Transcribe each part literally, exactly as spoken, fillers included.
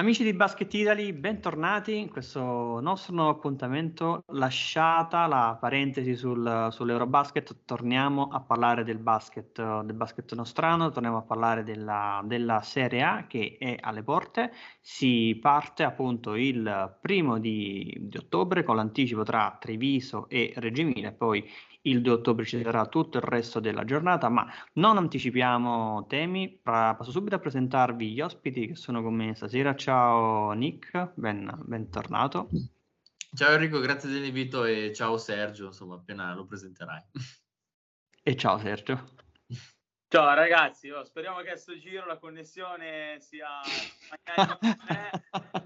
Amici di Basket Italy, bentornati in questo nostro appuntamento. Lasciata la parentesi sul, sull'Eurobasket, torniamo a parlare del basket, del basket nostrano, torniamo a parlare della, della Serie A che è alle porte. Si parte appunto il primo di, di ottobre con l'anticipo tra Treviso e Reggio Emilia e poi il due ottobre ci sarà tutto il resto della giornata, ma non anticipiamo temi. Passo subito a presentarvi gli ospiti che sono con me stasera. Ciao Nick, ben, bentornato. Ciao Enrico, grazie dell'invito e ciao Sergio, insomma appena lo presenterai. E ciao Sergio. Ciao ragazzi, oh, speriamo che a sto giro la connessione sia magari con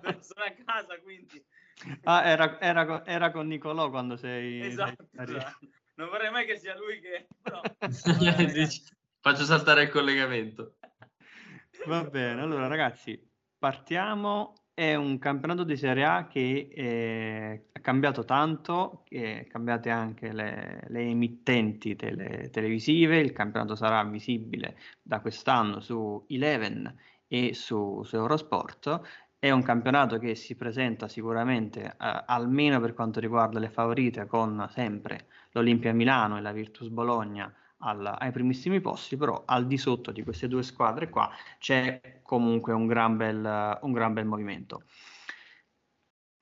me, sono a casa quindi. Ah, era, era, era con Nicolò quando sei... Esatto, sei... Non vorrei mai che sia lui che... No. Faccio saltare il collegamento. Va bene, allora ragazzi, partiamo. È un campionato di Serie A che ha cambiato tanto, che cambiate anche le, le emittenti tele, televisive. Il campionato sarà visibile da quest'anno su Eleven e su, su Eurosport. È un campionato che si presenta sicuramente, eh, almeno per quanto riguarda le favorite, con sempre l'Olimpia Milano e la Virtus Bologna al, ai primissimi posti, però al di sotto di queste due squadre qua c'è comunque un gran bel, un gran bel movimento.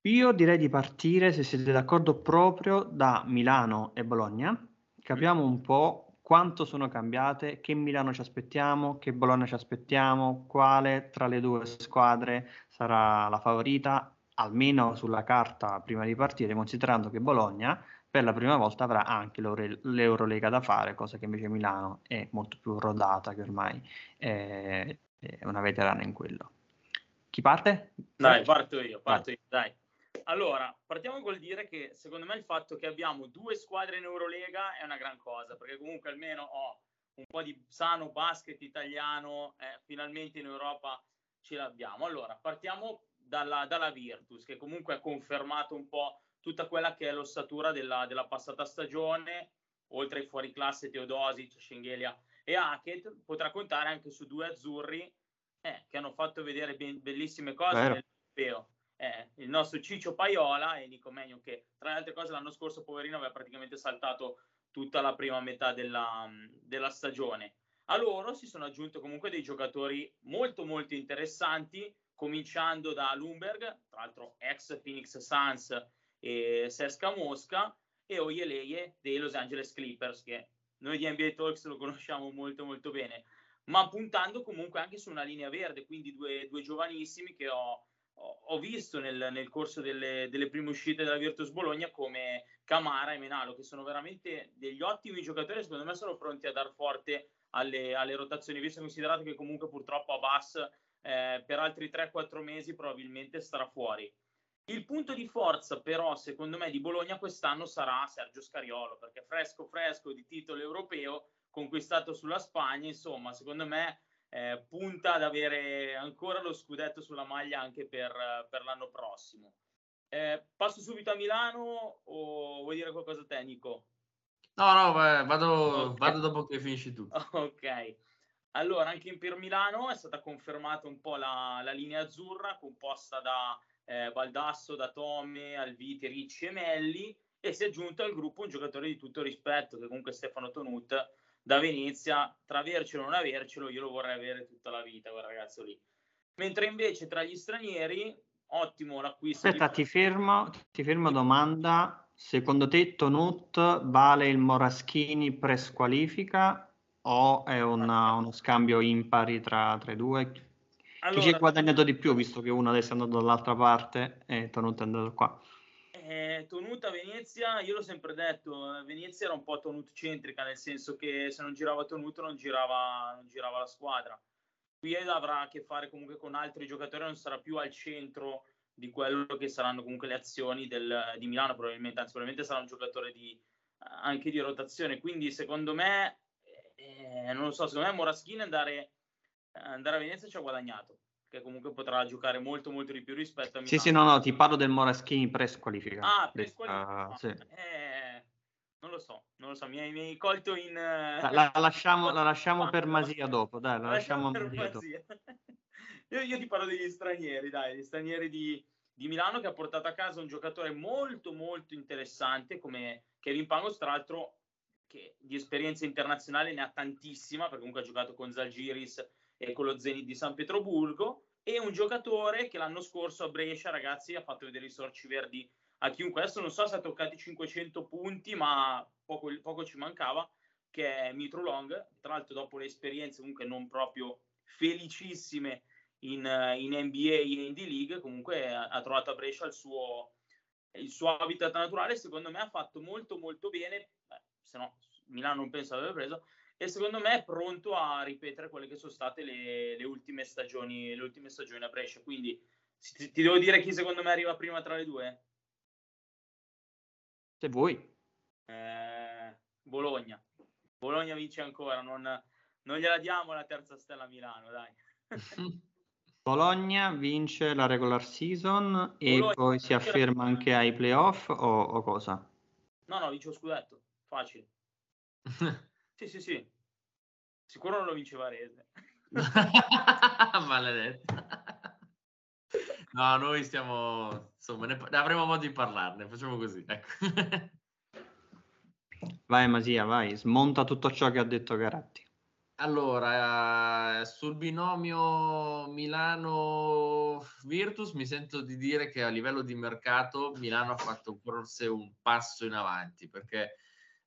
Io direi di partire, se siete d'accordo, proprio da Milano e Bologna. Capiamo un po' quanto sono cambiate, che Milano ci aspettiamo, che Bologna ci aspettiamo, quale tra le due squadre sarà la favorita, almeno sulla carta prima di partire, considerando che Bologna per la prima volta avrà anche l'Eurolega da fare, cosa che invece Milano è molto più rodata, che ormai è una veterana in quello. Chi parte? Dai, parto io, parto io, dai. Allora, partiamo col dire che secondo me il fatto che abbiamo due squadre in Eurolega è una gran cosa, perché comunque almeno ho un po' di sano basket italiano, eh, finalmente in Europa ce l'abbiamo. Allora, partiamo dalla, dalla Virtus, che comunque ha confermato un po' tutta quella che è l'ossatura della, della passata stagione. Oltre ai fuoriclasse Teodosic, Scenghelia e Hackett, potrà contare anche su due azzurri eh, che hanno fatto vedere ben, bellissime cose nell'Europeo. Eh, il nostro Ciccio Paiola e Nico Mannion, che tra le altre cose l'anno scorso poverino aveva praticamente saltato tutta la prima metà della, della stagione. A loro si sono aggiunti comunque dei giocatori molto molto interessanti, cominciando da Lundberg, tra l'altro ex Phoenix Suns e Sesca Mosca, e Oyeleye dei Los Angeles Clippers, che noi di N B A Talks lo conosciamo molto molto bene, ma puntando comunque anche su una linea verde, quindi due, due giovanissimi che ho ho visto nel, nel corso delle, delle prime uscite della Virtus Bologna, come Camara e Menalo, che sono veramente degli ottimi giocatori. Secondo me sono pronti a dar forte alle, alle rotazioni, visto e considerato che comunque purtroppo Abbas eh, per altri tre quattro mesi probabilmente starà fuori. Il punto di forza però secondo me di Bologna quest'anno sarà Sergio Scariolo, perché fresco fresco di titolo europeo conquistato sulla Spagna, insomma secondo me Eh, punta ad avere ancora lo scudetto sulla maglia anche per, per l'anno prossimo. Eh, passo subito a Milano o vuoi dire qualcosa te, Nico? No, no, vado, okay. vado dopo che finisci tu. Ok, allora anche per Milano è stata confermata un po' la, la linea azzurra, composta da eh, Baldasso, da Tome, Alviti, Ricci e Melli, e si è aggiunto al gruppo un giocatore di tutto rispetto, che comunque è Stefano Tonut, da Venezia. Tra avercelo o non avercelo, io lo vorrei avere tutta la vita quel ragazzo lì. Mentre invece tra gli stranieri, ottimo l'acquisto. Aspetta, di... ti fermo, ti fermo domanda. Secondo te Tonut vale il Moraschini pre-squalifica o è una, uno scambio impari tra, tra i due? Allora, chi ci ha guadagnato di più, visto che uno adesso è andato dall'altra parte e Tonut è andato qua? Eh, Tonut a Venezia, io l'ho sempre detto, Venezia era un po' Tonut centrica, nel senso che se non girava Tonut non girava, non girava la squadra. Qui avrà a che fare comunque con altri giocatori, non sarà più al centro di quello che saranno comunque le azioni del, di Milano probabilmente, anzi probabilmente sarà un giocatore di, anche di rotazione, quindi secondo me, eh, non lo so, secondo me Moraschini andare, andare a Venezia ci ha guadagnato, che comunque potrà giocare molto molto di più rispetto a Milano. Sì, sì, no, no, ti parlo del Moraschini pre-squalifica. Ah, pre-squalifica. Uh, sì. eh, non lo so, non lo so, mi hai, mi hai colto in... La, la lasciamo, la lasciamo per Masia dopo, dai, la, la lasciamo, lasciamo per Masia. Io, io ti parlo degli stranieri, dai, gli stranieri di, di Milano, che ha portato a casa un giocatore molto molto interessante come Kevin Pangos, tra l'altro, che di esperienza internazionale ne ha tantissima, perché comunque ha giocato con Zalgiris e con lo Zenit di San Pietroburgo, e un giocatore che l'anno scorso a Brescia, ragazzi, ha fatto vedere i sorci verdi a chiunque. Adesso non so se ha toccato i cinquecento punti, ma poco, poco ci mancava, che è Mitro Long, tra l'altro dopo le esperienze comunque non proprio felicissime in, in N B A e in D-League, comunque ha, ha trovato a Brescia il suo, il suo habitat naturale. Secondo me ha fatto molto molto bene, beh, se no Milano non penso l'avrebbe preso, e secondo me è pronto a ripetere quelle che sono state le, le, ultime, stagioni, le ultime stagioni a Brescia. Quindi ti, ti devo dire chi secondo me arriva prima tra le due? Se vuoi. Eh, Bologna. Bologna vince ancora, non, non gliela diamo la terza stella a Milano, dai. Bologna vince la regular season e Bologna, poi si afferma anche ai playoff, o, o cosa? No, no, vince lo scudetto, facile. Sì, sì, sì. Sicuro non lo vince Varese. Maledetta. No, noi stiamo, insomma, ne, ne avremo modo di parlarne, facciamo così, ecco. Vai Masia, vai, smonta tutto ciò che ha detto Garatti. Allora, sul binomio Milano-Virtus mi sento di dire che a livello di mercato Milano ha fatto forse un passo in avanti, perché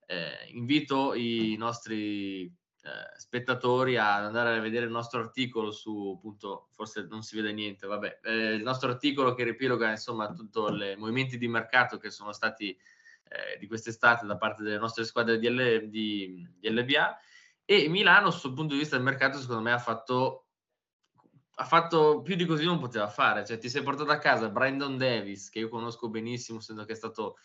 Eh, invito i nostri eh, spettatori ad andare a vedere il nostro articolo su, appunto, forse non si vede niente, vabbè, eh, il nostro articolo che riepiloga insomma tutti i movimenti di mercato che sono stati eh, di quest'estate da parte delle nostre squadre di, L- di, di N B A, e Milano sul punto di vista del mercato secondo me ha fatto, ha fatto più di così non poteva fare, cioè ti sei portato a casa Brandon Davis, che io conosco benissimo, essendo che è stato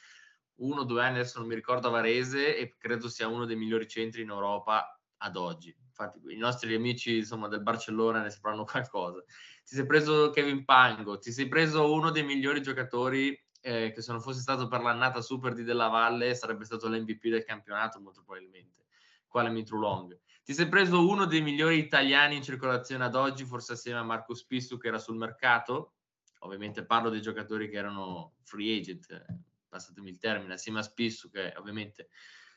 uno o due anni, adesso non mi ricordo, a Varese, e credo sia uno dei migliori centri in Europa ad oggi. Infatti i nostri amici, insomma, del Barcellona ne sapranno qualcosa. Ti sei preso Kevin Pango, ti sei preso uno dei migliori giocatori eh, che se non fosse stato per l'annata super di Della Valle sarebbe stato l'M V P del campionato molto probabilmente, quale Mitru Long. Ti sei preso uno dei migliori italiani in circolazione ad oggi, forse assieme a Marco Spissu che era sul mercato, ovviamente parlo dei giocatori che erano free agent, passatemi il termine, assieme a Spissu, che è ovviamente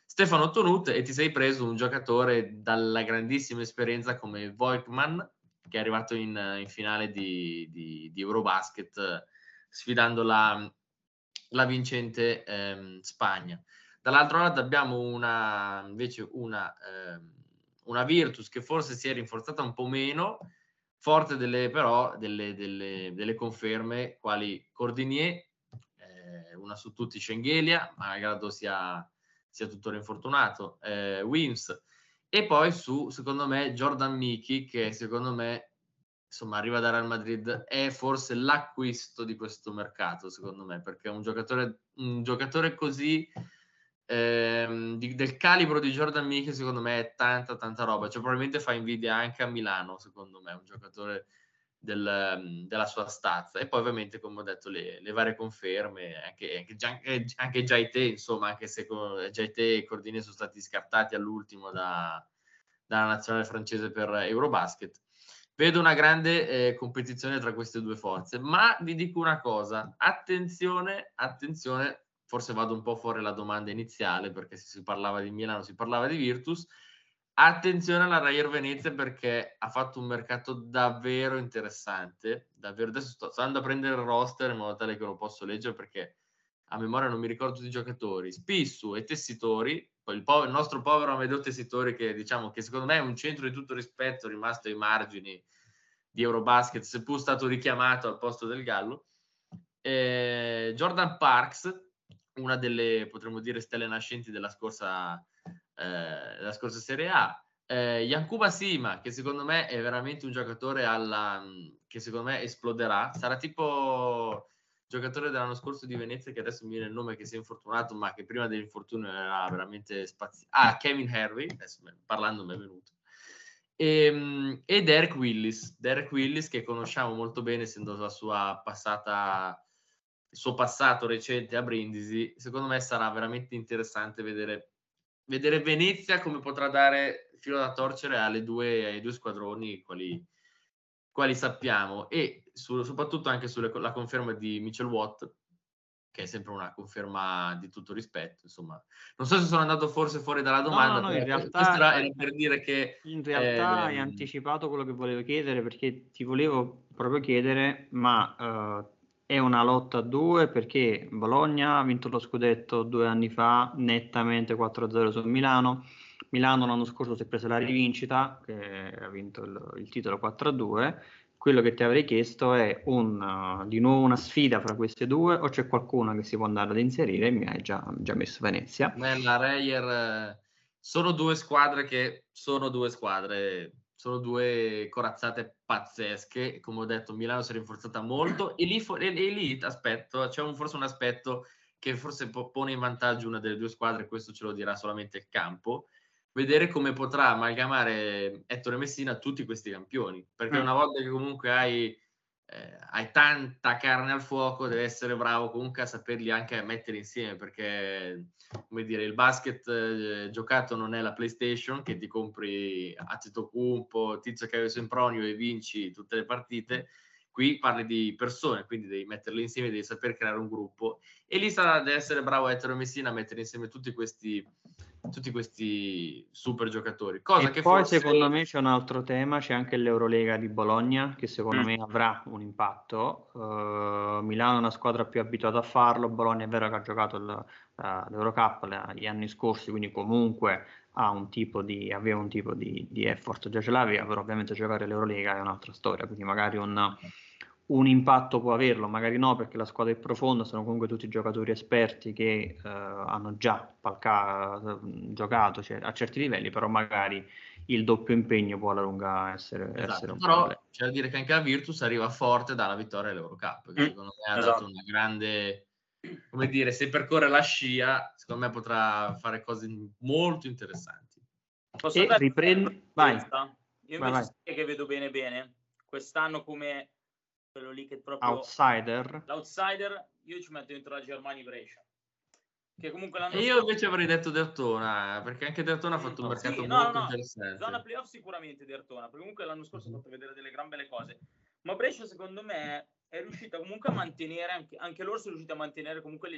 Stefano Tonut, e ti sei preso un giocatore dalla grandissima esperienza come Volkmann, che è arrivato in, in finale di, di, di Eurobasket sfidando la, la vincente ehm, Spagna. Dall'altro lato abbiamo una, invece una, ehm, una Virtus che forse si è rinforzata un po' meno, forte delle, però delle, delle, delle conferme quali Cordinier, una su tutti Scenghelia, malgrado sia, sia tuttora infortunato, eh, Wims, e poi su, secondo me, Jordan Mickey, che secondo me, insomma, arriva da Real Madrid, è forse l'acquisto di questo mercato, secondo me, perché un giocatore, un giocatore così eh, di, del calibro di Jordan Mickey, secondo me, è tanta, tanta roba, cioè probabilmente fa invidia anche a Milano, secondo me, un giocatore Del, della sua stazza, e poi ovviamente, come ho detto, le, le varie conferme, anche, anche, anche, anche Jaite, insomma, anche se Jaite e Cordine sono stati scartati all'ultimo da, dalla nazionale francese per Eurobasket. Vedo una grande eh, competizione tra queste due forze, ma vi dico una cosa, attenzione, attenzione, forse vado un po' fuori la domanda iniziale, perché se si parlava di Milano si parlava di Virtus. Attenzione alla Rayer Venezia, perché ha fatto un mercato davvero interessante, davvero. Adesso sto, sto andando a prendere il roster in modo tale che lo posso leggere, perché a memoria non mi ricordo tutti i giocatori. Spissu e Tessitori, poi il, povero, il nostro povero Amedeo Tessitori, che diciamo che secondo me è un centro di tutto rispetto, rimasto ai margini di Eurobasket, seppur stato richiamato al posto del Gallo. Eh, Jordan Parks, una delle, potremmo dire, stelle nascenti della scorsa Eh, la scorsa Serie A, eh, Yankuba Sima, che secondo me è veramente un giocatore alla, che secondo me esploderà, sarà tipo giocatore dell'anno scorso di Venezia, che adesso mi viene il nome, che si è infortunato, ma che prima dell'infortunio era veramente spaziale. Ah, Kevin Harvey, adesso parlando mi è venuto, e, e Derek Willis Derek Willis che conosciamo molto bene, essendo la sua passata il suo passato recente a Brindisi. Secondo me sarà veramente interessante vedere vedere Venezia come potrà dare filo da torcere alle due, ai due squadroni quali quali sappiamo, e su, soprattutto anche sulla conferma di Mitchell Watt, che è sempre una conferma di tutto rispetto, insomma. Non so se sono andato forse fuori dalla domanda, no, no, no, in realtà era, era per dire che... In realtà eh, hai anticipato quello che volevo chiedere, perché ti volevo proprio chiedere, ma uh, è una lotta a due, perché Bologna ha vinto lo scudetto due anni fa, nettamente quattro a zero su Milano. Milano l'anno scorso si è presa la rivincita, che ha vinto il, il titolo quattro a due. Quello che ti avrei chiesto è un, uh, di nuovo una sfida fra queste due, o c'è qualcuno che si può andare ad inserire? Mi hai già, già messo Venezia. Nella Reyer sono due squadre che sono due squadre, sono due corazzate pazzesche. Come ho detto, Milano si è rinforzata molto e lì, for- e lì aspetto, c'è un, forse un aspetto che forse pone in vantaggio una delle due squadre, questo ce lo dirà solamente il campo. Vedere come potrà amalgamare Ettore Messina tutti questi campioni, perché una volta che comunque hai, eh, hai tanta carne al fuoco, deve essere bravo comunque a saperli anche mettere insieme, perché, come dire, il basket eh, giocato non è la PlayStation che ti compri Antetokounmpo, Tizio che aveva Sempronio e vinci tutte le partite. Qui parli di persone, quindi devi metterle insieme, devi saper creare un gruppo, e lì sarà, deve essere bravo Ettore Messina a mettere insieme tutti questi tutti questi super giocatori. Cosa e che poi forse... secondo me c'è un altro tema, c'è anche l'Eurolega di Bologna che secondo mm. me avrà un impatto. uh, Milano è una squadra più abituata a farlo, Bologna è vero che ha giocato il, uh, l'Eurocup gli anni scorsi, quindi comunque ha un tipo di, aveva un tipo di, di effort, già ce l'aveva, però ovviamente giocare l'Eurolega è un'altra storia, quindi magari un, un impatto può averlo, magari no, perché la squadra è profonda, sono comunque tutti giocatori esperti che eh, hanno già palca- giocato cioè, a certi livelli, però magari il doppio impegno può alla lunga essere, esatto, essere un però problema. C'è da dire che anche la Virtus arriva forte dalla vittoria all'Eurocup, che mm. secondo me ha esatto. dato una grande, come dire, se percorre la scia, secondo me potrà fare cose molto interessanti. Posso e riprendo? Vai. Io invece vai, vai. Che vedo bene bene quest'anno come quello lì che è proprio outsider. L'outsider, io ci metto dentro la Germania e Brescia. Che comunque l'anno e io scorso... invece avrei detto Dertona, perché anche Dertona ha fatto un mercato sì, no, molto no, no. interessante. Zona playoff sicuramente Dertona, perché comunque l'anno scorso ha fatto vedere delle gran belle cose. Ma Brescia secondo me è riuscita comunque a mantenere, anche, anche loro sono riusciti a mantenere comunque le,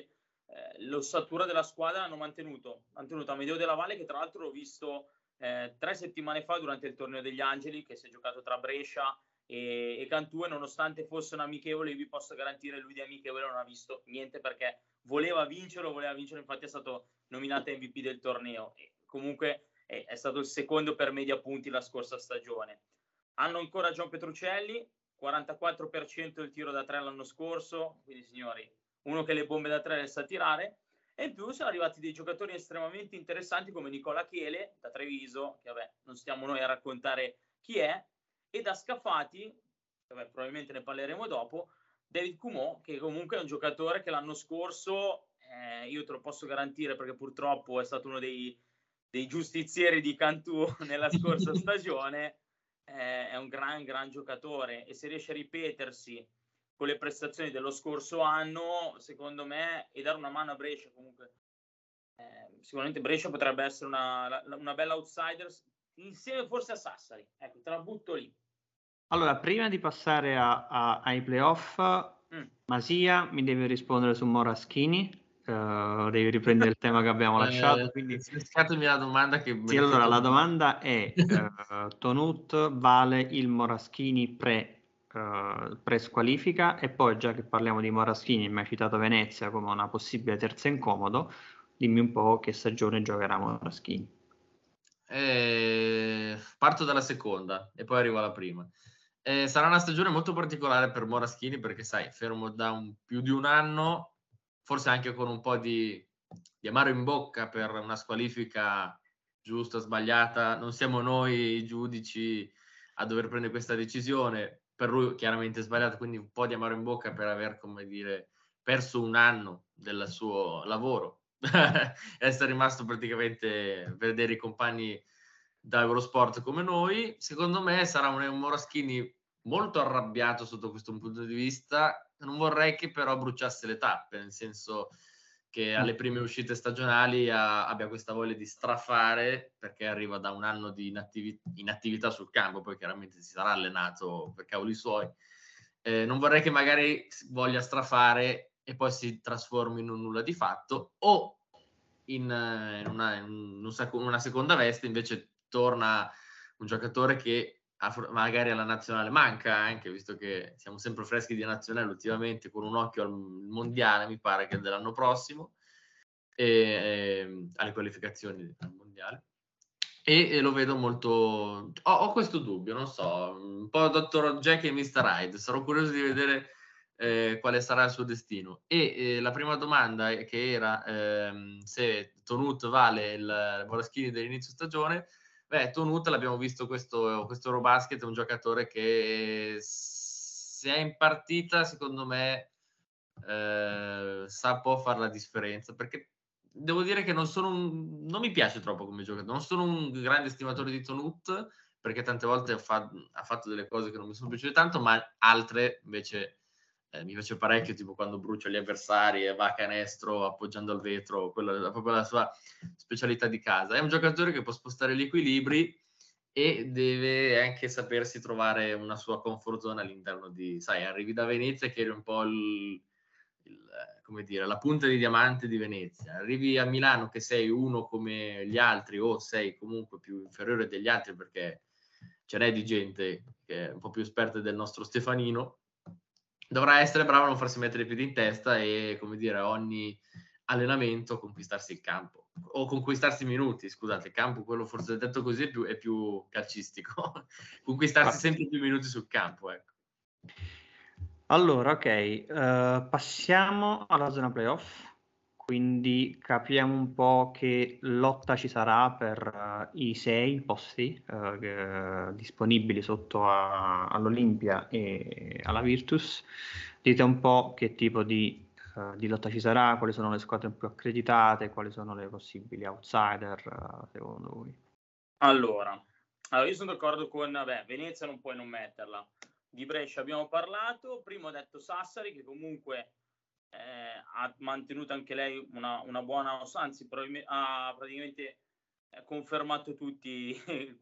eh, l'ossatura della squadra, l'hanno mantenuto. Mantenuto Amedeo Della Valle, che tra l'altro l'ho visto eh, tre settimane fa durante il torneo degli Angeli, che si è giocato tra Brescia e, e Cantù, e nonostante fosse un amichevole, io vi posso garantire, lui di amichevole non ha visto niente, perché voleva vincerlo, voleva vincere, infatti è stato nominato M V P del torneo, e comunque è, è stato il secondo per media punti la scorsa stagione. Hanno ancora Gian Petruccelli, quarantaquattro per cento il tiro da tre l'anno scorso, quindi signori, uno che le bombe da tre le sa tirare, e in più sono arrivati dei giocatori estremamente interessanti come Nicola Chiele da Treviso, che vabbè non stiamo noi a raccontare chi è, e da Scafati, vabbè, probabilmente ne parleremo dopo, David Cumò, che comunque è un giocatore che l'anno scorso, eh, io te lo posso garantire perché purtroppo è stato uno dei, dei giustizieri di Cantù nella scorsa stagione, eh, è un gran gran giocatore, e se riesce a ripetersi con le prestazioni dello scorso anno, secondo me, e dare una mano a Brescia comunque, eh, sicuramente Brescia potrebbe essere una, una bella outsider, insieme forse a Sassari, ecco, te la butto lì. Allora, prima di passare a, a, ai playoff, mm. Masia mi deve rispondere su Moraschini. Uh, devi riprendere il tema che abbiamo lasciato. Quindi scatemi la domanda. Che sì, allora la domanda è: uh, Tonut vale il Moraschini pre, uh, pre-squalifica? E poi, già che parliamo di Moraschini, mi hai citato Venezia come una possibile terza incomodo. Dimmi un po' che stagione giocherà Moraschini. Eh, parto dalla seconda e poi arrivo alla prima. Eh, sarà una stagione molto particolare per Moraschini, perché sai, fermo da un, più di un anno, forse anche con un po' di, di amaro in bocca per una squalifica giusta, sbagliata, non siamo noi i giudici a dover prendere questa decisione, per lui chiaramente sbagliata, quindi un po' di amaro in bocca per aver, come dire, perso un anno del suo lavoro, essere rimasto praticamente vedere i compagni da Eurosport come noi. Secondo me sarà un, un Moraschini molto arrabbiato sotto questo punto di vista. Non vorrei che però bruciasse le tappe, nel senso che alle prime uscite stagionali ha, abbia questa voglia di strafare, perché arriva da un anno di inattivi- inattività sul campo, poi chiaramente si sarà allenato per cavoli suoi. Eh, non vorrei che magari voglia strafare e poi si trasformi in un nulla di fatto, o in, in, una, in una seconda veste invece torna un giocatore che magari alla nazionale manca, anche visto che siamo sempre freschi di nazionale ultimamente, con un occhio al mondiale, mi pare che dell'anno prossimo, e, e, alle qualificazioni al mondiale, e, e lo vedo molto, ho, ho questo dubbio, non so, un po' dottor Jack e mister Hyde, sarò curioso di vedere eh, quale sarà il suo destino. E eh, la prima domanda che era eh, se Tonut vale il Moraschini dell'inizio stagione. Beh, Tonut l'abbiamo visto, questo, questo Eurobasket è un giocatore che se è in partita, secondo me, eh, sa può fare la differenza, perché devo dire che non sono un, non mi piace troppo come giocatore, non sono un grande stimatore di Tonut, perché tante volte fa, ha fatto delle cose che non mi sono piaciute tanto, ma altre invece eh, mi piace parecchio, tipo quando brucia gli avversari e va a canestro appoggiando al vetro, quella è proprio la sua specialità di casa. È un giocatore che può spostare gli equilibri e deve anche sapersi trovare una sua comfort zone all'interno di, sai, arrivi da Venezia che eri un po' il, il, come dire, la punta di diamante di Venezia, arrivi a Milano che sei uno come gli altri o sei comunque più inferiore degli altri, perché ce n'è di gente che è un po' più esperta del nostro Stefanino. Dovrà essere bravo a non farsi mettere i piedi in testa e, come dire, ogni allenamento conquistarsi il campo, o conquistarsi i minuti, scusate, il campo, quello forse detto così è più, è più calcistico, conquistarsi sempre più minuti sul campo, ecco. Allora, ok, uh, passiamo alla zona playoff, quindi capiamo un po' che lotta ci sarà per uh, i sei posti uh, che, uh, disponibili sotto a, all'Olimpia e alla Virtus. Dite un po' che tipo di, uh, di lotta ci sarà, quali sono le squadre più accreditate, quali sono le possibili outsider uh, secondo voi? Allora, allora, io sono d'accordo con beh, Venezia, non puoi non metterla. Di Brescia abbiamo parlato, prima ho detto Sassari, che comunque eh, ha mantenuto anche lei una, una buona, anzi ha praticamente confermato tutti,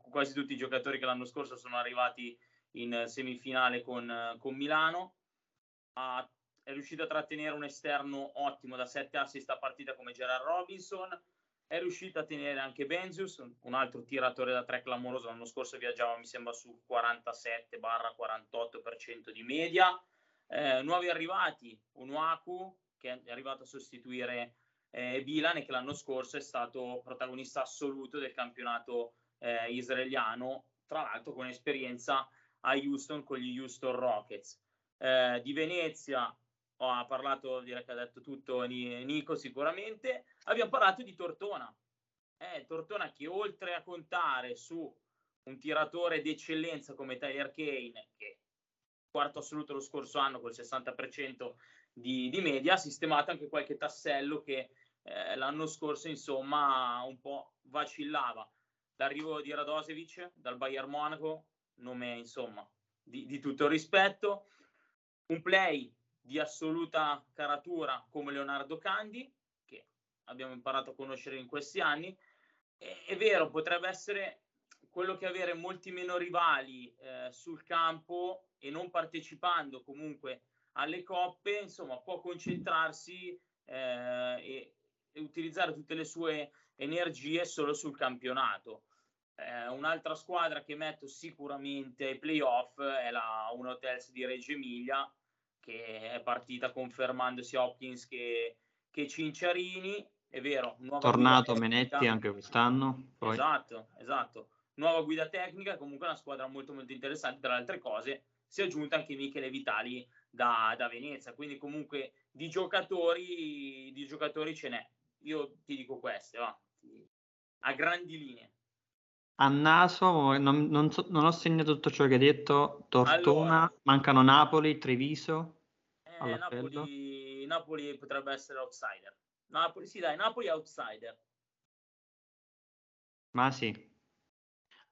quasi tutti i giocatori che l'anno scorso sono arrivati in semifinale con, con Milano, ha, è riuscito a trattenere un esterno ottimo da sette assist a partita come Gerard Robinson, è riuscito a tenere anche Benzius, un altro tiratore da tre clamoroso, l'anno scorso viaggiava mi sembra sul quarantasette quarantotto per cento di media. Eh, nuovi arrivati, Onuaku, che è arrivato a sostituire eh, Bilan, che l'anno scorso è stato protagonista assoluto del campionato eh, israeliano, tra l'altro con esperienza a Houston con gli Houston Rockets. Eh, di Venezia oh, ha parlato, direi che ha detto tutto Nico sicuramente. Abbiamo parlato di Tortona, eh, Tortona che oltre a contare su un tiratore d'eccellenza come Tyler Kane, che quarto assoluto lo scorso anno col sessanta per cento di, di media, ha sistemato anche qualche tassello che eh, l'anno scorso insomma un po' vacillava. L'arrivo di Radosevic dal Bayern Monaco, nome insomma di, di tutto rispetto, un play di assoluta caratura come Leonardo Candi, che abbiamo imparato a conoscere in questi anni. E, è vero, potrebbe essere quello che avere molti meno rivali eh, sul campo e non partecipando comunque alle coppe, insomma, può concentrarsi eh, e, e utilizzare tutte le sue energie solo sul campionato. Eh, un'altra squadra che metto sicuramente ai playoff è la Unhotels di Reggio Emilia, che è partita confermando sia Hopkins che, che Cinciarini, è vero. Tornato Menetti anche quest'anno. Poi. Esatto, esatto. Nuova guida tecnica, comunque una squadra molto molto interessante, tra le altre cose si è aggiunta anche Michele Vitali da, da Venezia, quindi comunque di giocatori di giocatori ce n'è, io ti dico queste, va, a grandi linee. A naso, non, non, so, non ho segnato tutto ciò che hai detto, Tortona, allora, mancano Napoli, Treviso. Eh, Napoli, Napoli potrebbe essere outsider, Napoli, sì dai, Napoli outsider. Ma sì.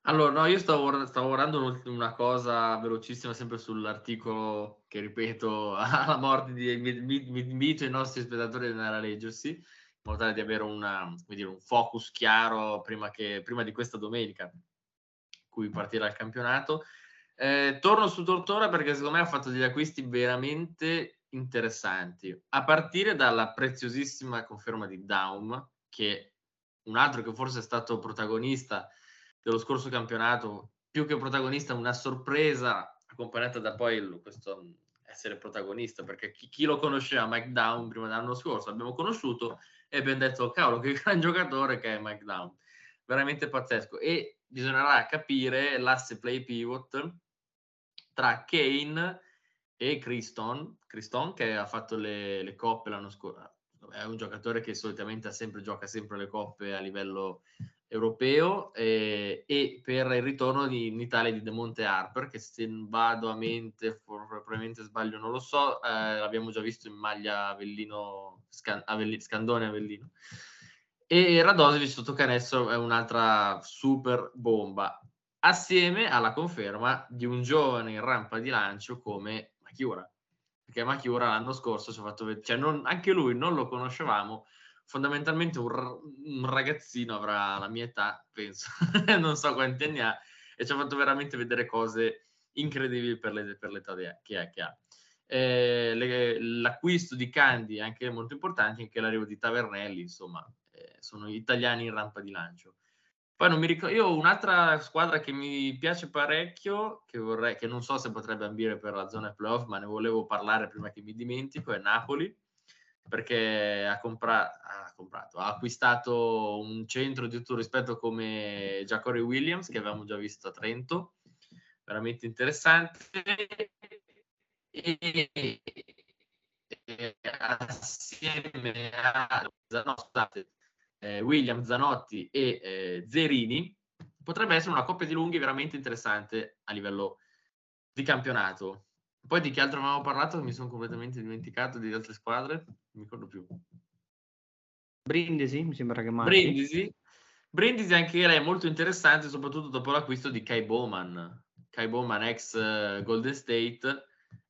Allora, no, io stavo, stavo guardando una cosa velocissima sempre sull'articolo che, ripeto, alla morte di invito i nostri spettatori ad andare a leggersi, in modo tale di avere una, come dire, un focus chiaro prima, che, prima di questa domenica, cui partirà il campionato. Eh, torno su Tortona perché secondo me ha fatto degli acquisti veramente interessanti, a partire dalla preziosissima conferma di Daum, che è un altro che forse è stato protagonista dello scorso campionato, più che protagonista una sorpresa accompagnata da poi questo essere protagonista, perché chi, chi lo conosceva Mike Daum prima dell'anno scorso abbiamo conosciuto e abbiamo detto cavolo che gran giocatore che è Mike Daum, veramente pazzesco, e bisognerà capire l'asse play pivot tra Kane e Criston, Criston che ha fatto le, le coppe l'anno scorso, è un giocatore che solitamente ha sempre, gioca sempre le coppe a livello europeo, eh, e per il ritorno di, in Italia di De Monte Harper, che se vado a mente, for, probabilmente sbaglio, non lo so, eh, l'abbiamo già visto in maglia Avellino, Scan, Avellino, Scandone Avellino, e Radosevic sotto canestro è un'altra super bomba, assieme alla conferma di un giovane in rampa di lancio come Machiura, perché Machiura l'anno scorso ci ha fatto vedere, cioè non, anche lui non lo conoscevamo, fondamentalmente un, r- un ragazzino avrà la mia età, penso, non so quanti anni ha, e ci ha fatto veramente vedere cose incredibili per, le, per l'età de- che ha. Che ha. Eh, le, l'acquisto di Candy è anche molto importante, anche l'arrivo di Tavernelli, insomma, eh, sono italiani in rampa di lancio. Poi non mi ricordo, io ho un'altra squadra che mi piace parecchio, che, vorrei, che non so se potrebbe ambire per la zona playoff, ma ne volevo parlare prima che mi dimentico, è Napoli, perché ha, compra- ha comprato, ha acquistato un centro di tutto rispetto come Ja'Cory Williams, che avevamo già visto a Trento, veramente interessante, e, e assieme a Zanotti, eh, Williams, Zanotti e eh, Zerini potrebbe essere una coppia di lunghi veramente interessante a livello di campionato. Poi di che altro avevamo parlato? Mi sono completamente dimenticato di altre squadre, non mi ricordo più. Brindisi, mi sembra che manchi. Brindisi, Brindisi anche lei è molto interessante, soprattutto dopo l'acquisto di Kai Bowman, Kai Bowman ex Golden State,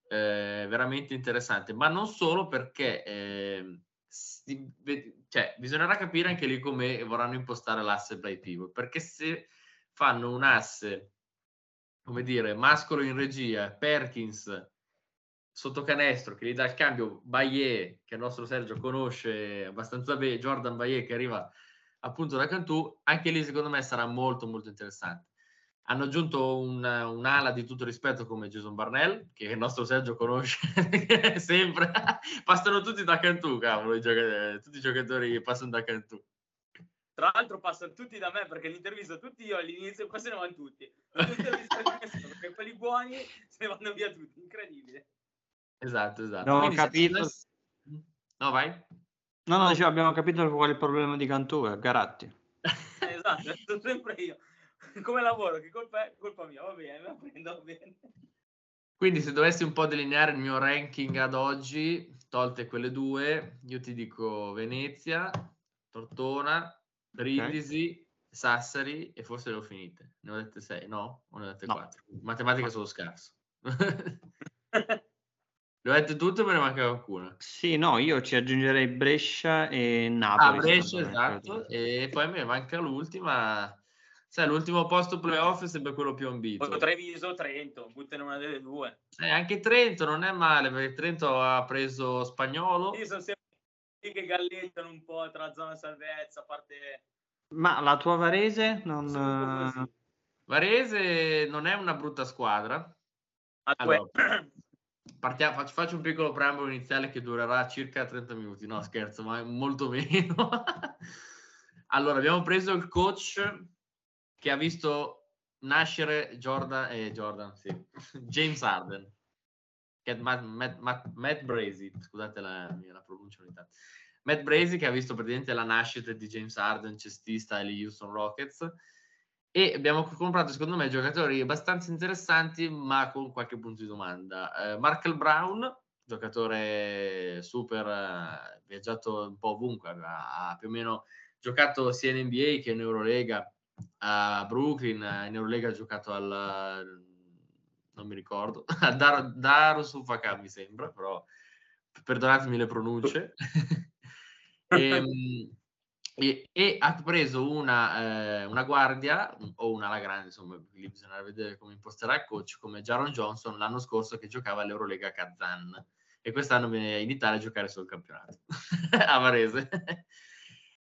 eh, veramente interessante, ma non solo perché eh, si, cioè, bisognerà capire anche lì come vorranno impostare l'asse play pivot, perché se fanno un asse, come dire, Mascolo in regia, Perkins sotto canestro che gli dà il cambio, Baillet che il nostro Sergio conosce abbastanza bene, Jordan Baillet che arriva appunto da Cantù, anche lì secondo me sarà molto molto interessante. Hanno aggiunto un, un'ala di tutto rispetto come Jason Barnell, che il nostro Sergio conosce sempre, passano tutti da Cantù, cavolo, i giocatori, tutti i giocatori passano da Cantù. Tra l'altro passano tutti da me, perché l'intervisto tutti io all'inizio, qua se ne vanno tutti. Perché quelli buoni se ne vanno via tutti, incredibile. Esatto, esatto. Abbiamo capito... Se... No, vai. No, no, dicevo, abbiamo capito qual è il problema di Cantù, Garatti. Esatto, sono sempre io. Come lavoro, che colpa è? Colpa mia, va bene, me la prendo bene. Quindi se dovessi un po' delineare il mio ranking ad oggi, tolte quelle due, io ti dico Venezia, Tortona, Brindisi, okay. Sassari e forse le ho finite. Ne ho dette sei, no? O ne ho dette no. quattro? Matematica no. Sono scarso. Le ho dette tutte, me ne manca qualcuna. Sì, no, io ci aggiungerei Brescia e Napoli. Ah, Brescia, esatto. E poi me ne manca l'ultima. Sai, l'ultimo posto playoff è sempre quello più ambito. Poi Treviso, Trento, buttano una delle due. Eh, anche Trento non è male, perché Trento ha preso Spagnolo. Io sono sempre che galleggiano un po' tra zona salvezza, a parte... Ma la tua Varese non... Varese non è una brutta squadra. Allora, partiamo, faccio, faccio un piccolo preambolo iniziale che durerà circa trenta minuti. No, scherzo, ma molto meno. Allora, abbiamo preso il coach che ha visto nascere Jordan, eh, Jordan sì. James Harden. Matt, Matt, Matt, Matt Brasi, scusate la, la pronuncia ogni tanto. Matt Brasi, che ha visto praticamente la nascita di James Harden, cestista agli Houston Rockets, e abbiamo comprato secondo me giocatori abbastanza interessanti ma con qualche punto di domanda. eh, Markel Brown, giocatore super, eh, viaggiato un po' ovunque, ha, ha più o meno giocato sia in N B A che in Eurolega, a Brooklyn, in Eurolega ha giocato al... non mi ricordo, a Dar- Darussufaka mi sembra, però perdonatemi le pronunce. e, e, e ha preso una, eh, una guardia, o una alla grande, insomma, lì bisognerà vedere come imposterà il coach, come Jaron Johnson l'anno scorso che giocava all'Eurolega a Kazan, e quest'anno viene in Italia a giocare sul campionato a Varese.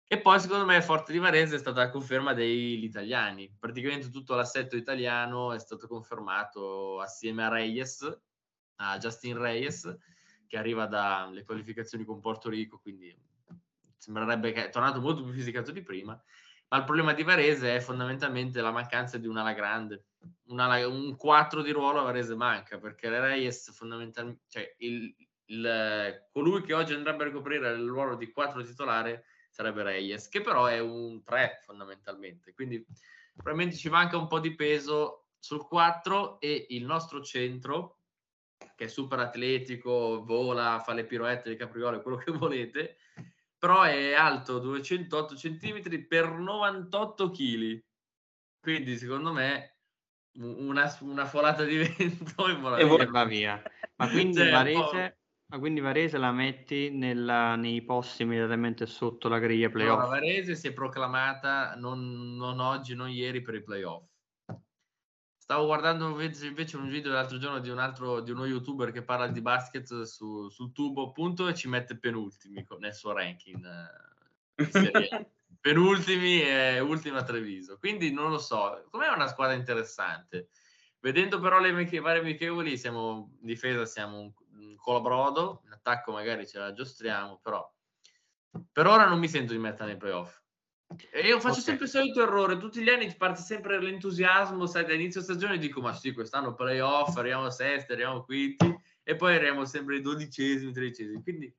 E poi secondo me forte di Varese è stata la conferma degli italiani, praticamente tutto l'assetto italiano è stato confermato assieme a Reyes, a Justin Reyes, che arriva dalle qualificazioni con Porto Rico, quindi sembrerebbe che è tornato molto più fisicato di prima. Ma il problema di Varese è fondamentalmente la mancanza di un'ala grande, un'ala, un quattro di ruolo a Varese manca, perché Reyes fondamentalmente, cioè il, il, colui che oggi andrebbe a ricoprire il ruolo di quattro titolare sarebbe Reyes, che però è un tre fondamentalmente, quindi probabilmente ci manca un po' di peso sul quattro. E il nostro centro, che è super atletico, vola, fa le piroette, le capriole, quello che volete, però è alto duecentotto centimetri per novantotto chili, quindi secondo me una, una folata di vento in vola via. Va via. Ma quindi cioè, Varese, ma quindi Varese la metti nella, nei posti immediatamente sotto la griglia playoff? Allora, Varese si è proclamata non, non oggi, non ieri, per i playoff. Stavo guardando invece un video l'altro giorno di un altro, di uno youtuber che parla di basket su, sul tubo, appunto, e ci mette penultimi nel suo ranking. Eh, serie. Penultimi e ultima Treviso. Quindi non lo so, com'è una squadra interessante. Vedendo però le miche- varie amichevoli, siamo in difesa, siamo un, un colabrodo, in attacco magari ce la giostriamo, però per ora non mi sento di mettere nei playoff. E io faccio okay. sempre il solito errore, tutti gli anni parte sempre l'entusiasmo, sai, dall'inizio stagione dico ma sì, quest'anno playoff, arriviamo sesti, arriviamo quinti, e poi arriviamo sempre dodicesimi, tredicesimi, quindi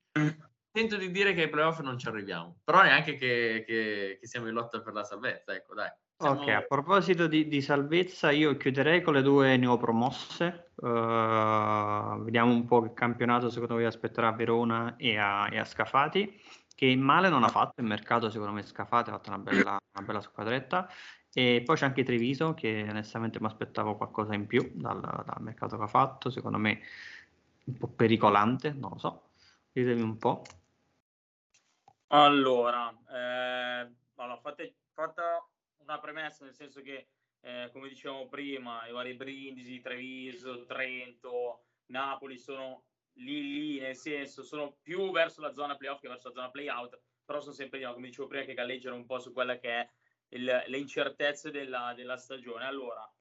tento di dire che ai playoff non ci arriviamo, però neanche che, che, che siamo in lotta per la salvezza, ecco dai. Siamo... Ok, a proposito di, di salvezza io chiuderei con le due neopromosse, uh, vediamo un po' che campionato secondo voi aspetterà a Verona e a, e a Scafati, che male non ha fatto il mercato, secondo me Scafati ha fatto una bella, una bella squadretta, e poi c'è anche Treviso che onestamente mi aspettavo qualcosa in più dal, dal mercato che ha fatto, secondo me un po' pericolante, non lo so, ditemi un po'. Allora, eh, allora fate, fatta una premessa, nel senso che eh, come dicevamo prima, i vari Brindisi, Treviso, Trento, Napoli sono lì lì, nel senso sono più verso la zona playoff che verso la zona playout, però sono sempre, come dicevo prima, che galleggiano un po' su quella che è il, le incertezze della, della stagione. Allora,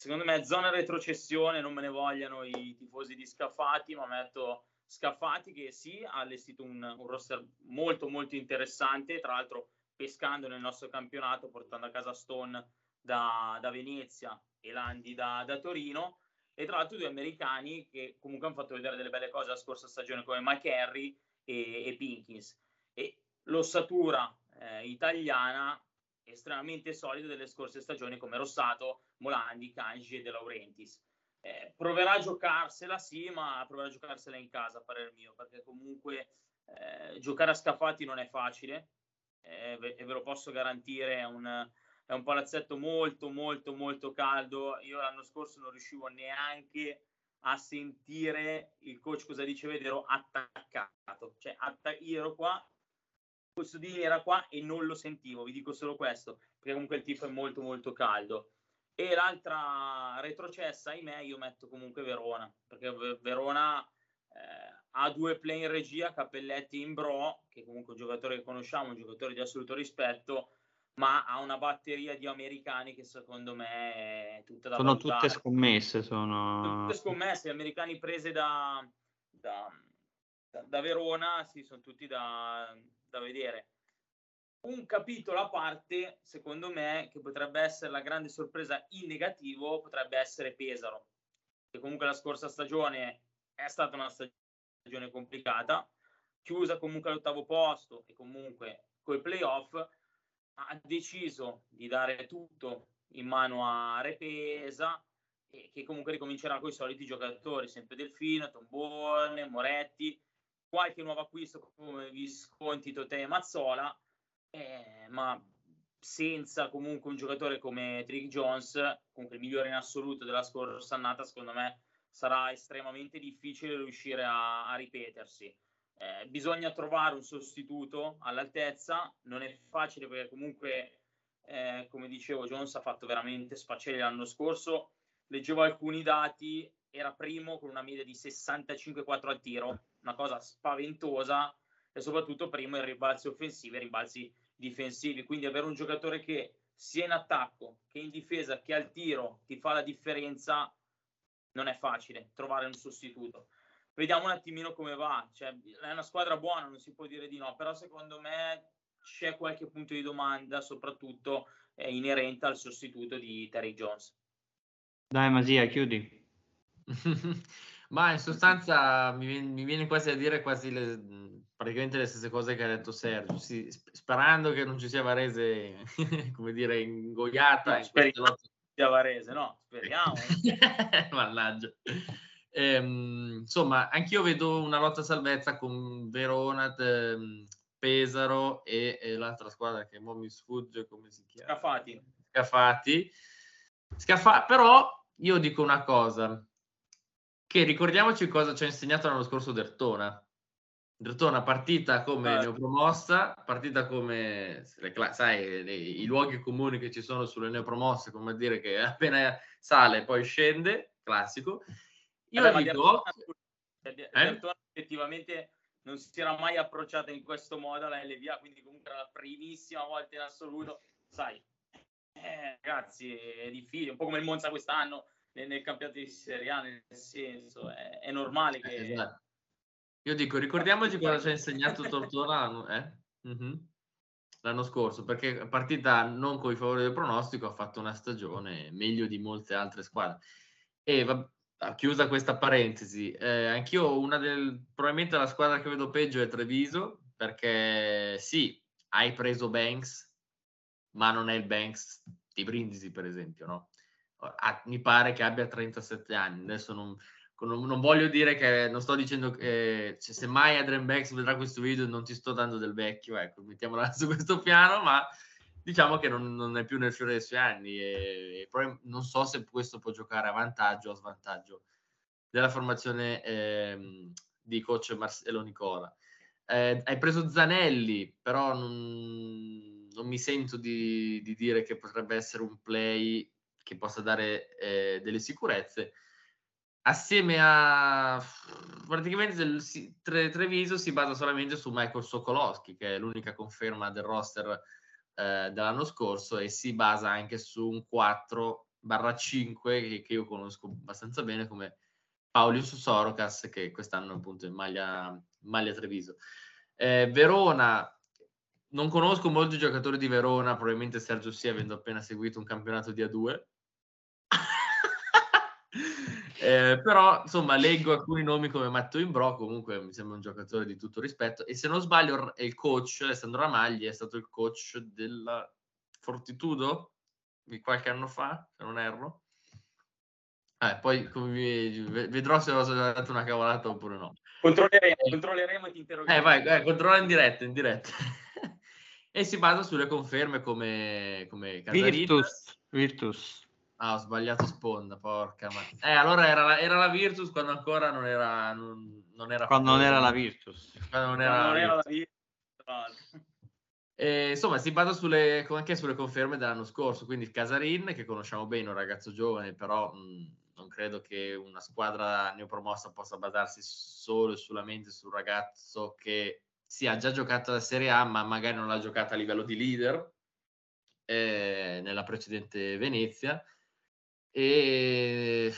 secondo me zona retrocessione, non me ne vogliano i tifosi di Scafati, ma metto Scafati che sì, ha allestito un, un roster molto molto interessante, tra l'altro pescando nel nostro campionato, portando a casa Stone da, da Venezia e Landi da, da Torino, e tra l'altro due americani che comunque hanno fatto vedere delle belle cose la scorsa stagione come McHenry e, e Pinkins, e l'ossatura eh, italiana estremamente solida delle scorse stagioni come Rossato, Molandi, Kanji e De Laurentiis. Eh, proverà a giocarsela sì, ma proverà a giocarsela in casa a parer mio, perché comunque eh, giocare a Scafati non è facile, eh, e ve lo posso garantire, è un È un palazzetto molto, molto, molto caldo. Io l'anno scorso non riuscivo neanche a sentire il coach cosa diceva, ero attaccato. Cioè, atta- io ero qua, questo di era qua e non lo sentivo. Vi dico solo questo, perché comunque il tifo è molto, molto caldo. E l'altra retrocessa, ahimè, io metto comunque Verona, perché Verona eh, ha due play in regia, Cappelletti in Bro, che comunque è un giocatore che conosciamo, un giocatore di assoluto rispetto, ma ha una batteria di americani che secondo me è tutta da sono valutare. Tutte scommesse, sono tutte scommesse, americani prese da da, da, da Verona, sì, sono tutti da, da vedere. Un capitolo a parte, secondo me, che potrebbe essere la grande sorpresa in negativo, potrebbe essere Pesaro, che comunque la scorsa stagione è stata una stagione complicata, chiusa comunque all'ottavo posto e comunque coi playoff ha deciso di dare tutto in mano a Repesa, e che comunque ricomincerà con i soliti giocatori, sempre Delfino, Tombone, Moretti, qualche nuovo acquisto come Visconti, Totè e Mazzola, eh, ma senza comunque un giocatore come Trick Jones, comunque il migliore in assoluto della scorsa annata, secondo me sarà estremamente difficile riuscire a, a ripetersi. Eh, bisogna trovare un sostituto all'altezza, non è facile perché comunque, eh, come dicevo, Jones ha fatto veramente sfaccelli l'anno scorso. Leggevo alcuni dati, era primo con una media di sessantacinque virgola quattro al tiro, una cosa spaventosa, e soprattutto primo in rimbalzi offensivi e rimbalzi difensivi. Quindi avere un giocatore che sia in attacco che in difesa che al tiro ti fa la differenza non è facile trovare un sostituto. Vediamo un attimino come va, cioè, è una squadra buona, non si può dire di no, però secondo me c'è qualche punto di domanda soprattutto eh, inerente al sostituto di Terry Jones. Dai Masia, chiudi. Ma in sostanza mi, mi viene quasi a dire quasi le, praticamente le stesse cose che ha detto Sergio, sì, sperando che non ci sia Varese come dire ingoiata, no, speriamo in sia Varese, no, speriamo. Mannaggia. Ehm, insomma, anch'io vedo una lotta salvezza con Verona, ehm, Pesaro e, e l'altra squadra che mo mi sfugge come si chiama, Scafati. Scafati. Scafa- però io dico una cosa, che ricordiamoci cosa ci ha insegnato l'anno scorso Dertona. Dertona partita come neopromossa, partita come, sai, nei, i luoghi comuni che ci sono sulle neopromosse, come a dire che appena sale poi scende, classico. Io Vabbè, ma dico... Dertona, eh? Dertona effettivamente non si era mai approcciata in questo modo alla L V A, quindi comunque era la primissima volta in assoluto. Sai, eh, ragazzi, è difficile, un po' come il Monza quest'anno, nel campionato di Serie A, nel senso è, è normale che eh, esatto. Io dico, ricordiamoci cosa ci ha insegnato Tortona eh? mm-hmm. l'anno scorso, perché partita non con i favori del pronostico ha fatto una stagione meglio di molte altre squadre. E va, chiusa questa parentesi, eh, anch'io una del probabilmente la squadra che vedo peggio è Treviso, perché sì, hai preso Banks, ma non è il Banks di Brindisi per esempio, no? A, mi pare che abbia trentasette anni. Adesso non, non, non voglio dire che non sto dicendo che cioè, se mai Adrian Banks vedrà questo video non ti sto dando del vecchio, ecco, mettiamola su questo piano, ma diciamo che non, non è più nel fiore dei suoi anni e, e non so se questo può giocare a vantaggio o a svantaggio della formazione eh, di coach Marcelo Nicola. Eh, hai preso Zanelli, però non, non mi sento di, di dire che potrebbe essere un play che possa dare eh, delle sicurezze. Assieme a praticamente del, si, tre, Treviso si basa solamente su Michael Sokolowski, che è l'unica conferma del roster eh, dell'anno scorso, e si basa anche su un quattro barra cinque che, che io conosco abbastanza bene come Paulius Sorocas, che quest'anno appunto è in maglia, maglia Treviso. eh, Verona, non conosco molti giocatori di Verona, probabilmente Sergio sì, avendo appena seguito un campionato di A due. Eh, però insomma leggo alcuni nomi come Matteo Imbrò, comunque mi sembra un giocatore di tutto rispetto, e se non sbaglio il coach Alessandro Ramagli è stato il coach della Fortitudo di qualche anno fa, se non erro. Eh, poi come, vedrò se ho dato una cavolata oppure no, controlleremo, eh, controlleremo e ti interrogheremo. Eh, vai, vai, controlla in diretta, in diretta. E si basa sulle conferme come, come Virtus. Virtus. Ah, ho sbagliato sponda, porca ma... Eh, allora era la, era la Virtus quando ancora non era... Non, non era quando non era la Virtus. Quando non era, quando la, era Virtus. la Virtus. E, insomma, si basa sulle, anche sulle conferme dell'anno scorso, quindi Casarin, che conosciamo bene, un ragazzo giovane, però mh, non credo che una squadra neopromossa possa basarsi solo e solamente sul ragazzo che... Sì, ha già giocato la Serie A, ma magari non l'ha giocata a livello di leader eh, nella precedente Venezia. E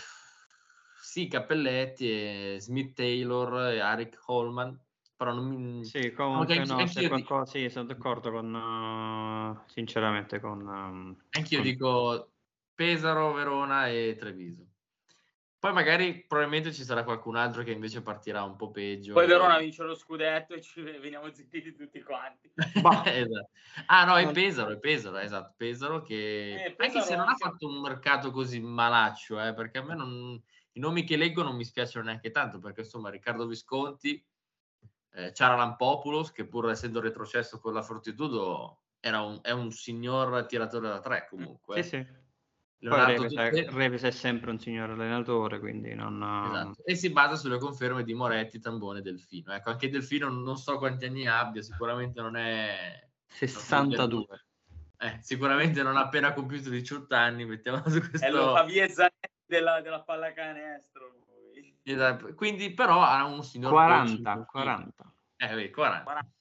sì, Cappelletti, e Smith Taylor, e Arik Holman. Però non mi... Sì, comunque anche, no, anche io qualcosa, dico... sì, sono d'accordo con, uh, sinceramente, con... Um, anch'io con... dico Pesaro, Verona e Treviso. Poi magari probabilmente ci sarà qualcun altro che invece partirà un po' peggio. Poi Verona vince lo scudetto e ci veniamo zittiti tutti quanti. Esatto. Ah no, è Pesaro, è Pesaro, esatto. Pesaro che... Eh, Pesaro anche se non ha fatto un mercato così malaccio, eh, perché a me non... i nomi che leggo non mi spiacciono neanche tanto, perché insomma Riccardo Visconti, eh, Ciaralan Popoulos, che pur essendo retrocesso con la Fortitudo era un, è un signor tiratore da tre comunque. Sì, sì. Leonardo Poi Reves, Tutte... Reves è sempre un signor allenatore, quindi non... Esatto. E si basa sulle conferme di Moretti, Tambone e Delfino. Ecco, anche Delfino non so quanti anni abbia, sicuramente non è... sessantadue. Eh, sicuramente non ha appena compiuto diciotto anni, mettiamo su questo... È lo Javier Zanetti della, della pallacanestro. Quindi però ha un signor quaranta, quaranta. Eh, beh, quaranta. quaranta.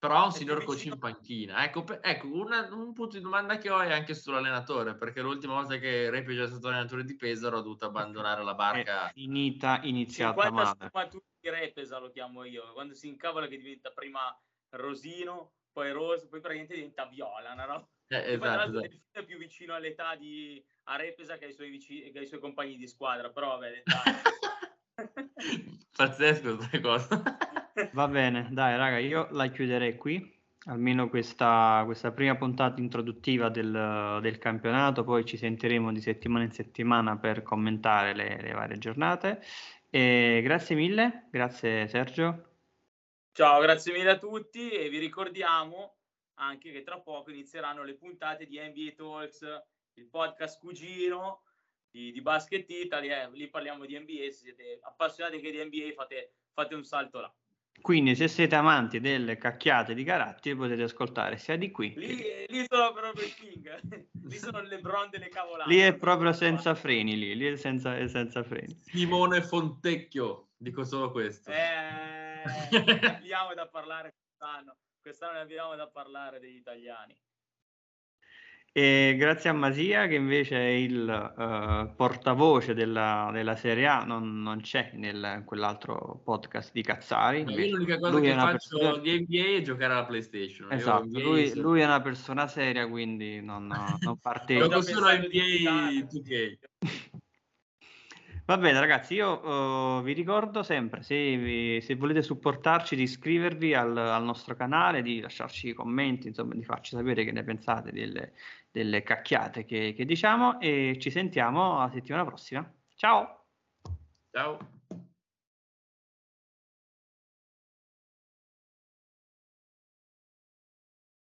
Però ha un signor coach in panchina. Ecco, per, ecco una, un punto di domanda che ho è anche sull'allenatore, perché l'ultima volta che Repi è già stato allenatore di Pesaro ha dovuto abbandonare la barca. È finita, iniziata sì, male. Ma tu di Repesa lo chiamo io, quando si incavola che diventa prima Rosino, poi Rosa, poi praticamente diventa Viola, no? Eh, esatto, esatto. È più vicino all'età di a Repesa che ai suoi, vicini, che ai suoi compagni di squadra, però vabbè, pazzesco questa cosa. Va bene, dai raga, io la chiuderei qui, almeno questa, questa prima puntata introduttiva del, del campionato, poi ci sentiremo di settimana in settimana per commentare le, le varie giornate. E grazie mille, grazie Sergio. Ciao, grazie mille a tutti e vi ricordiamo anche che tra poco inizieranno le puntate di N B A Talks, il podcast cugino di, di Basket Italy, eh, lì parliamo di N B A, se siete appassionati anche di N B A fate, fate un salto là. Quindi se siete amanti delle cacchiate di caratteri potete ascoltare sia di qui. Lì, lì sono proprio il king, lì sono le LeBron delle cavolate. Lì è proprio senza freni, lì, lì è senza, è senza freni. Simone Fontecchio, dico solo questo. Eh, ne abbiamo da parlare quest'anno, quest'anno ne abbiamo da parlare degli italiani. E grazie a Masia che invece è il uh, portavoce della, della Serie A, non, non c'è nel, in quell'altro podcast di Cazzari. Io l'unica cosa che faccio persona... di N B A è giocare alla PlayStation. Esatto, lui, lui è una persona seria, quindi non, non partecipo. Gioco solo N B A due K. Va bene ragazzi, io uh, vi ricordo sempre, se, vi, se volete supportarci, di iscrivervi al, al nostro canale, di lasciarci i commenti, insomma di farci sapere che ne pensate delle, delle cacchiate che, che diciamo, e ci sentiamo la settimana prossima. Ciao! Ciao!